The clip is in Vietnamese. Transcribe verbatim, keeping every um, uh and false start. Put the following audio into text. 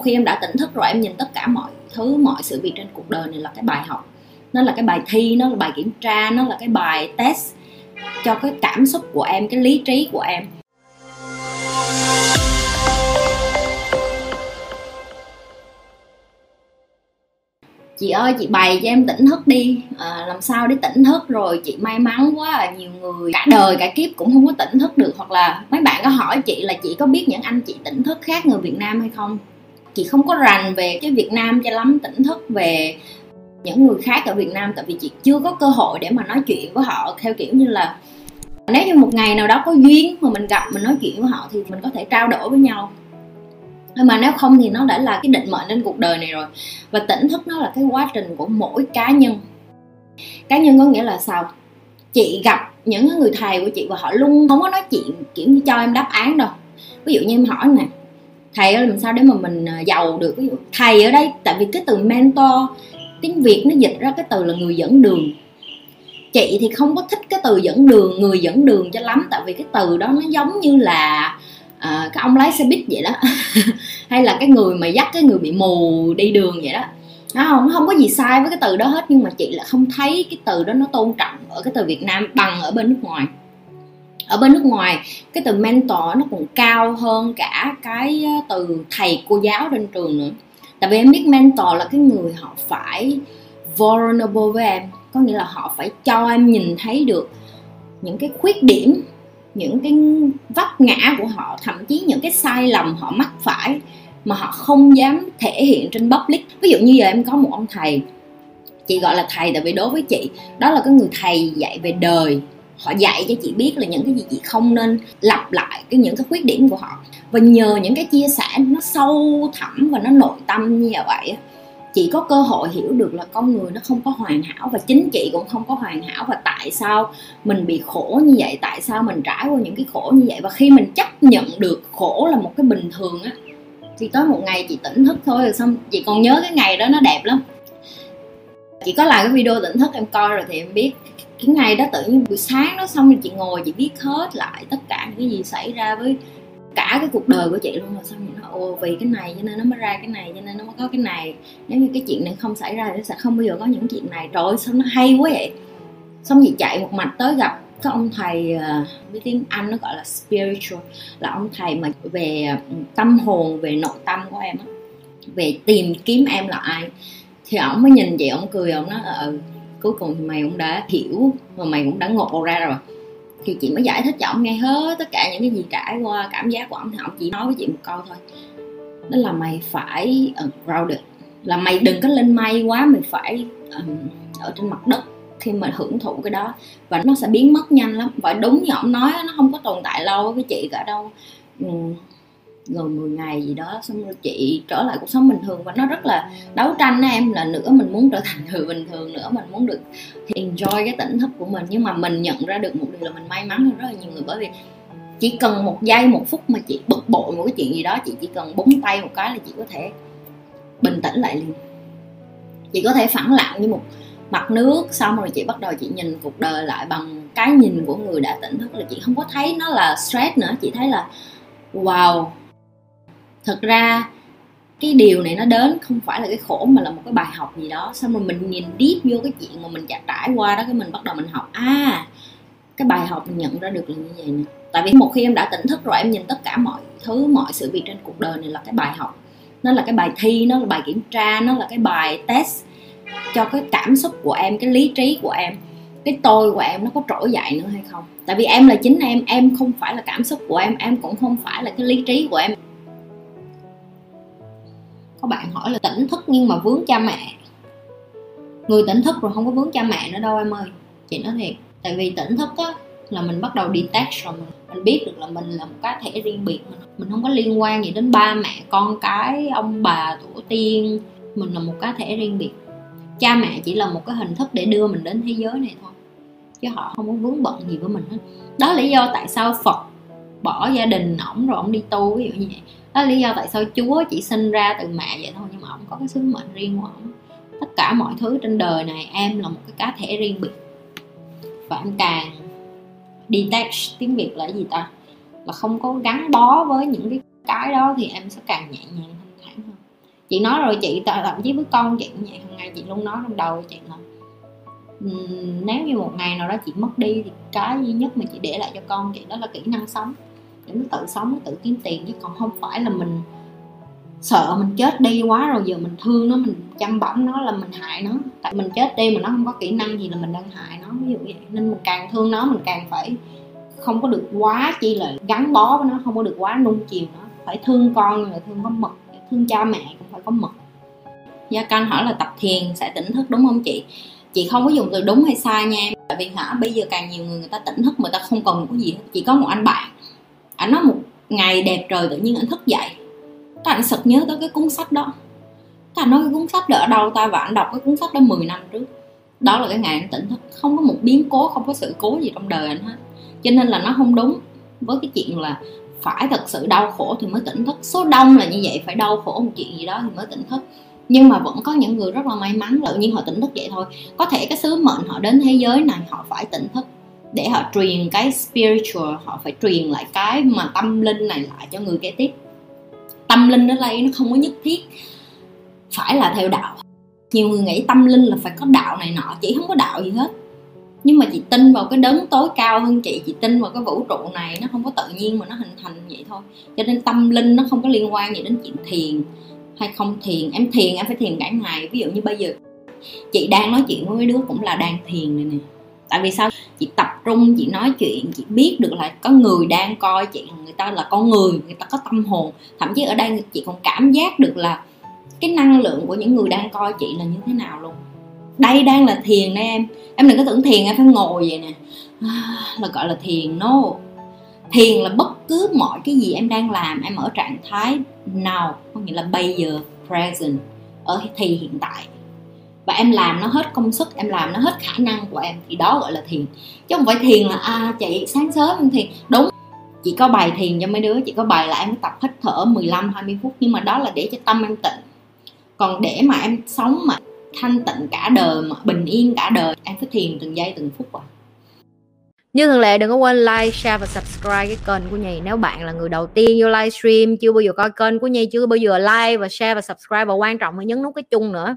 một khi em đã tỉnh thức rồi, em nhìn tất cả mọi thứ, mọi sự việc trên cuộc đời này là cái bài học, nó là cái bài thi, nó là bài kiểm tra, nó là cái bài test cho cái cảm xúc của em, cái lý trí của em. Chị ơi, chị bày cho em tỉnh thức đi, à, làm sao để tỉnh thức rồi chị may mắn quá à, nhiều người cả đời cả kiếp cũng không có tỉnh thức được. Hoặc là mấy bạn có hỏi chị là chị có biết những anh chị tỉnh thức khác người Việt Nam hay không? Chị không có rành về cái Việt Nam cho lắm, tỉnh thức về những người khác ở Việt Nam, tại vì chị chưa có cơ hội để mà nói chuyện với họ theo kiểu như là nếu như một ngày nào đó có duyên mà mình gặp, mình nói chuyện với họ thì mình có thể trao đổi với nhau. Mà nếu không thì nó đã là cái định mệnh trên cuộc đời này rồi. Và tỉnh thức nó là cái quá trình của mỗi cá nhân. Cá nhân có nghĩa là sao? Chị gặp những người thầy của chị và họ luôn không có nói chuyện kiểu như cho em đáp án đâu. Ví dụ như em hỏi nè, thầy ơi làm sao để mà mình giàu được? Ví dụ thầy ở đây, tại vì cái từ mentor tiếng Việt nó dịch ra cái từ là người dẫn đường. Chị thì không có thích cái từ dẫn đường, người dẫn đường cho lắm, tại vì cái từ đó nó giống như là À, cái ông lái xe buýt vậy đó hay là cái người mà dắt cái người bị mù đi đường vậy đó. Nó không, không có gì sai với cái từ đó hết, nhưng mà chị là không thấy cái từ đó nó tôn trọng ở cái từ Việt Nam bằng ở bên nước ngoài. Ở bên nước ngoài cái từ mentor nó còn cao hơn cả cái từ thầy cô giáo trên trường nữa. Tại vì em biết mentor là cái người họ phải vulnerable với em, có nghĩa là họ phải cho em nhìn thấy được những cái khuyết điểm, những cái vấp ngã của họ, thậm chí những cái sai lầm họ mắc phải mà họ không dám thể hiện trên public. Ví dụ như giờ em có một ông thầy, chị gọi là thầy tại vì đối với chị đó là cái người thầy dạy về đời. Họ dạy cho chị biết là những cái gì chị không nên lặp lại, cái những cái khuyết điểm của họ. Và nhờ những cái chia sẻ nó sâu thẳm và nó nội tâm như vậy, chị có cơ hội hiểu được là con người nó không có hoàn hảo và chính chị cũng không có hoàn hảo, và tại sao mình bị khổ như vậy, tại sao mình trải qua những cái khổ như vậy. Và khi mình chấp nhận được khổ là một cái bình thường á, thì tới một ngày chị tỉnh thức thôi. Rồi xong chị còn nhớ cái ngày đó nó đẹp lắm. Chị có làm cái video tỉnh thức em coi rồi thì em biết cái ngày đó tự nhiên buổi sáng đó xong rồi chị ngồi chị viết hết lại tất cả những cái gì xảy ra với cả cái cuộc đời của chị luôn. Rồi xong rồi nó ồ vì cái này cho nên nó mới ra cái này, cho nên nó mới có cái này, nếu như cái chuyện này không xảy ra thì nó sẽ không bao giờ có những chuyện này. Trời ơi sao nó hay quá vậy. Xong chị chạy một mạch tới gặp cái ông thầy, với tiếng Anh nó gọi là spiritual, là ông thầy mà về tâm hồn, về nội tâm của em á, về tìm kiếm em là ai. Thì ổng mới nhìn chị, ổng cười, ổng nói ờ cuối cùng thì mày cũng đã hiểu và mày cũng đã ngộ ra rồi. Thì chị mới giải thích cho ổng nghe hết tất cả những cái gì trải qua, cảm giác của ổng. Thì ổng chỉ nói với chị một câu thôi, đó là mày phải grounded, là mày đừng có lên mây quá, mày phải um, ở trên mặt đất khi mà hưởng thụ cái đó, và nó sẽ biến mất nhanh lắm. Và đúng như ổng nói, nó không có tồn tại lâu với chị cả đâu, uhm, gần mười ngày gì đó. Xong rồi chị trở lại cuộc sống bình thường, và nó rất là đấu tranh đó em, là nữa mình muốn trở thành người bình thường, nữa mình muốn được enjoy cái tỉnh thức của mình. Nhưng mà mình nhận ra được một điều là mình may mắn hơn rất là nhiều người, bởi vì chỉ cần một giây, một phút mà chị bực bội một cái chuyện gì đó, chị chỉ cần búng tay một cái là chị có thể bình tĩnh lại liền. Chị có thể phẳng lặng như một mặt nước, xong rồi chị bắt đầu chị nhìn cuộc đời lại bằng cái nhìn của người đã tỉnh thức. Là chị không có thấy nó là stress nữa, chị thấy là wow, thật ra cái điều này nó đến không phải là cái khổ mà là một cái bài học gì đó. Xong rồi mình nhìn deep vô cái chuyện mà mình đã trải qua đó, cái mình bắt đầu mình học à cái bài học mình nhận ra được là như vậy nè. Tại vì một khi em đã tỉnh thức rồi, em nhìn tất cả mọi thứ, mọi sự việc trên cuộc đời này là cái bài học, nó là cái bài thi, nó là bài kiểm tra, nó là cái bài test cho cái cảm xúc của em, cái lý trí của em, cái tôi của em nó có trỗi dậy nữa hay không. Tại vì em là chính em, em không phải là cảm xúc của em, em cũng không phải là cái lý trí của em. Có bạn hỏi là tỉnh thức nhưng mà vướng cha mẹ. Người tỉnh thức rồi không có vướng cha mẹ nữa đâu em ơi. Chị nói thiệt. Tại vì tỉnh thức á, là mình bắt đầu detach rồi, mình, mình biết được là mình là một cá thể riêng biệt. Mình, mình không có liên quan gì đến ba mẹ, con cái, ông bà, tổ tiên. Mình là một cá thể riêng biệt. Cha mẹ chỉ là một cái hình thức để đưa mình đến thế giới này thôi, chứ họ không có vướng bận gì với mình hết. Đó là lý do tại sao Phật bỏ gia đình ổng rồi ổng đi tu, ví dụ như vậy. Đó là lý do tại sao Chúa chỉ sinh ra từ mẹ vậy thôi, nhưng mà ổng có cái sứ mệnh riêng của ổng. Tất cả mọi thứ trên đời này, em là một cái cá thể riêng biệt. Và em càng detach, tiếng Việt là gì ta, là không có gắn bó với những cái cái đó, thì em sẽ càng nhẹ nhàng thanh thản hơn. Chị nói rồi chị, thậm chí với con chị cũng vậy, hằng ngày chị luôn nói trong đầu chị là um, nếu như một ngày nào đó chị mất đi thì cái duy nhất mà chị để lại cho con chị đó là kỹ năng sống, để nó tự sống, nó tự kiếm tiền, chứ còn không phải là mình sợ mình chết đi quá rồi giờ mình thương nó, mình chăm bẵm nó là mình hại nó. Tại mình chết đi mà nó không có kỹ năng gì là mình đang hại nó, ví dụ vậy. Nên mình càng thương nó, mình càng phải không có được quá chi là gắn bó với nó, không có được quá nung chiều nó. Phải thương con là thương có mực, thương cha mẹ cũng phải có mực. Gia Canh hỏi là tập thiền sẽ tỉnh thức đúng không chị? Chị không có dùng từ đúng hay sai nha em. Tại vì hả, bây giờ càng nhiều người người ta tỉnh thức mà ta không cần cái gì hết. Chỉ có một anh bạn, anh nói một ngày đẹp trời tự nhiên anh thức dậy, cái anh sực nhớ tới cái cuốn sách đó. Cái anh nói cái cuốn sách đó ở đâu ta, và anh đọc cái cuốn sách đó mười năm trước. Đó là cái ngày anh tỉnh thức, không có một biến cố, không có sự cố gì trong đời anh hết. Cho nên là nó không đúng với cái chuyện là phải thật sự đau khổ thì mới tỉnh thức. Số đông là như vậy, phải đau khổ một chuyện gì đó thì mới tỉnh thức. Nhưng mà vẫn có những người rất là may mắn, tự nhiên họ tỉnh thức vậy thôi. Có thể cái sứ mệnh họ đến thế giới này họ phải tỉnh thức, để họ truyền cái spiritual, họ phải truyền lại cái mà tâm linh này lại cho người kế tiếp. Tâm linh ở đây nó không có nhất thiết phải là theo đạo. Nhiều người nghĩ tâm linh là phải có đạo này nọ, chỉ không có đạo gì hết. Nhưng mà chị tin vào cái đấng tối cao hơn chị, chị tin vào cái vũ trụ này nó không có tự nhiên mà nó hình thành vậy thôi. Cho nên tâm linh nó không có liên quan gì đến chuyện thiền hay không thiền. Em thiền em phải thiền cả ngày. Ví dụ như bây giờ chị đang nói chuyện với mấy đứa cũng là đang thiền này nè. Tại vì sao? Chị tập trung, chị nói chuyện, chị biết được là có người đang coi chị, người ta là con người, người ta có tâm hồn. Thậm chí ở đây chị còn cảm giác được là cái năng lượng của những người đang coi chị là như thế nào luôn. Đây đang là thiền đây em. Em đừng có tưởng thiền em phải ngồi vậy nè là gọi là thiền. No. Thiền là bất cứ mọi cái gì em đang làm, em ở trạng thái nào, có nghĩa là bây giờ, present, ở thì hiện tại, và em làm nó hết công sức, em làm nó hết khả năng của em, thì đó gọi là thiền. Chứ không phải thiền là à chị sáng sớm em thiền. Đúng, chị có bài thiền cho mấy đứa, chị có bài là em tập hít thở mười lăm hai mươi phút, nhưng mà đó là để cho tâm em tịnh. Còn để mà em sống mà thanh tịnh cả đời, mà bình yên cả đời, em phải thiền từng giây từng phút à. Như thường lệ đừng có quên like, share và subscribe cái kênh của Nhi. Nếu bạn là người đầu tiên vô livestream, chưa bao giờ coi kênh của Nhi, chưa bao giờ like và share và subscribe, và quan trọng là nhấn nút cái chuông nữa.